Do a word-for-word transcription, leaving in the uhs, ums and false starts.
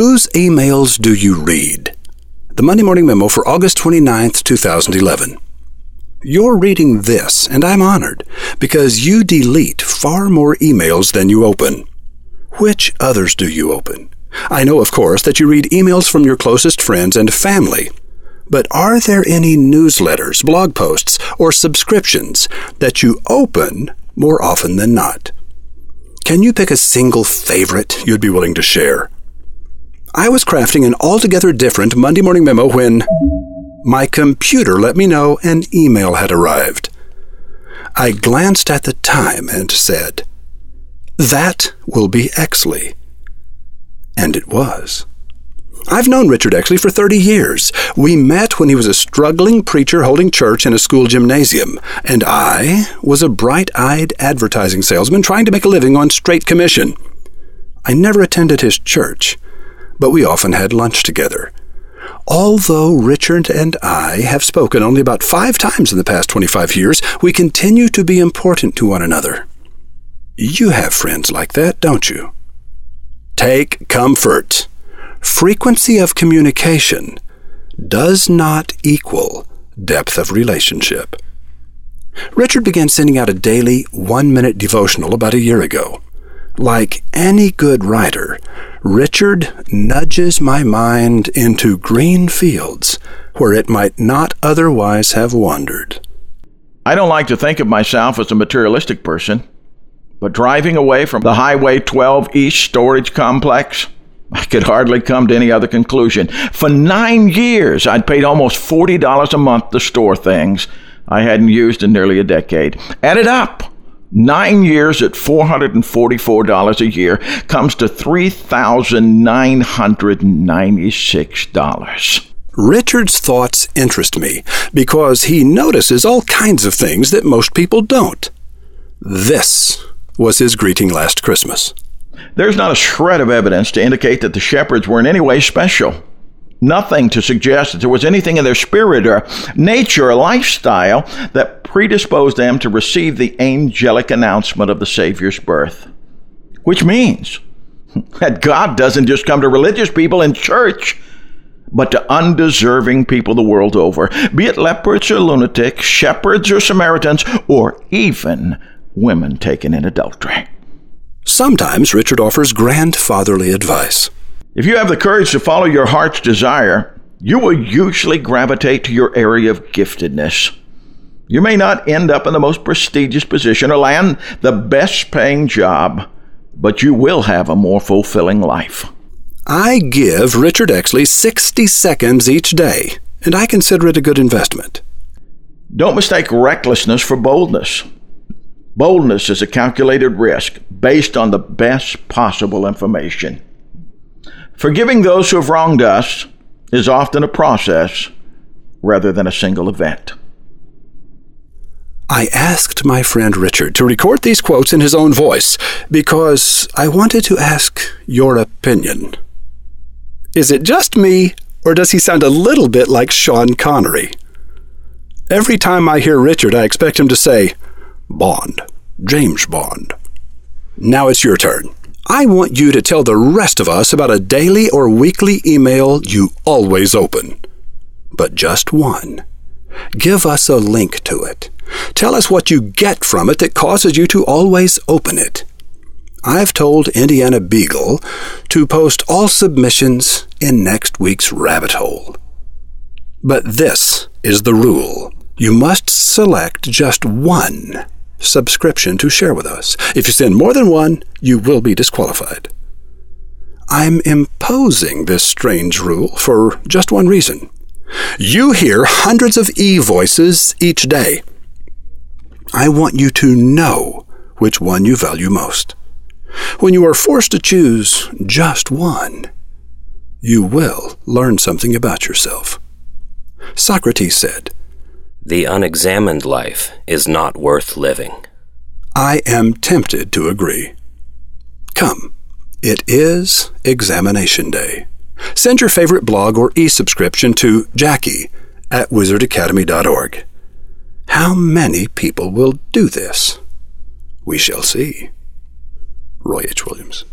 Whose emails do you read? The Monday Morning Memo for August twenty-ninth, two thousand eleven. You're reading this, and I'm honored, because you delete far more emails than you open. Which others do you open? I know, of course, that you read emails from your closest friends and family. But are there any newsletters, blog posts, or subscriptions that you open more often than not? Can you pick a single favorite you'd be willing to share? I was crafting an altogether different Monday Morning Memo when my computer let me know an email had arrived. I glanced at the time and said, "That will be Exley." And it was. I've known Richard Exley for thirty years. We met when he was a struggling preacher holding church in a school gymnasium, and I was a bright-eyed advertising salesman trying to make a living on straight commission. I never attended his church, but we often had lunch together. Although Richard and I have spoken only about five times in the past twenty-five years, we continue to be important to one another. You have friends like that, don't you? Take comfort. Frequency of communication does not equal depth of relationship. Richard began sending out a daily one-minute devotional about a year ago. Like any good writer, Richard nudges my mind into green fields where it might not otherwise have wandered. I don't like to think of myself as a materialistic person. But driving away from the Highway twelve East storage complex, I could hardly come to any other conclusion. For nine years, I'd paid almost forty dollars a month to store things I hadn't used in nearly a decade. Add it up. Nine years at four hundred forty-four dollars a year comes to three thousand nine hundred ninety-six dollars. Richard's thoughts interest me because he notices all kinds of things that most people don't. This was his greeting last Christmas. There's not a shred of evidence to indicate that the shepherds were in any way special. Nothing to suggest that there was anything in their spirit or nature or lifestyle that predisposed them to receive the angelic announcement of the Savior's birth. Which means that God doesn't just come to religious people in church, but to undeserving people the world over, be it lepers or lunatics, shepherds or Samaritans, or even women taken in adultery. Sometimes Richard offers grandfatherly advice. If you have the courage to follow your heart's desire, you will usually gravitate to your area of giftedness. You may not end up in the most prestigious position or land the best paying job, but you will have a more fulfilling life. I give Richard Exley sixty seconds each day, and I consider it a good investment. Don't mistake recklessness for boldness. Boldness is a calculated risk based on the best possible information. Forgiving those who have wronged us is often a process rather than a single event. I asked my friend Richard to record these quotes in his own voice because I wanted to ask your opinion. Is it just me, or does he sound a little bit like Sean Connery? Every time I hear Richard, I expect him to say, Bond. James Bond. Now it's your turn. I want you to tell the rest of us about a daily or weekly email you always open. But just one. Give us a link to it. Tell us what you get from it that causes you to always open it. I've told Indiana Beagle to post all submissions in next week's Rabbit Hole. But this is the rule. You must select just one subscription to share with us. If you send more than one, you will be disqualified. I'm imposing this strange rule for just one reason. You hear hundreds of e-voices each day. I want you to know which one you value most. When you are forced to choose just one, you will learn something about yourself. Socrates said, "The unexamined life is not worth living." I am tempted to agree. Come, it is Examination Day. Send your favorite blog or e-subscription to Jackie at wizard academy dot org. How many people will do this? We shall see. Roy H. Williams.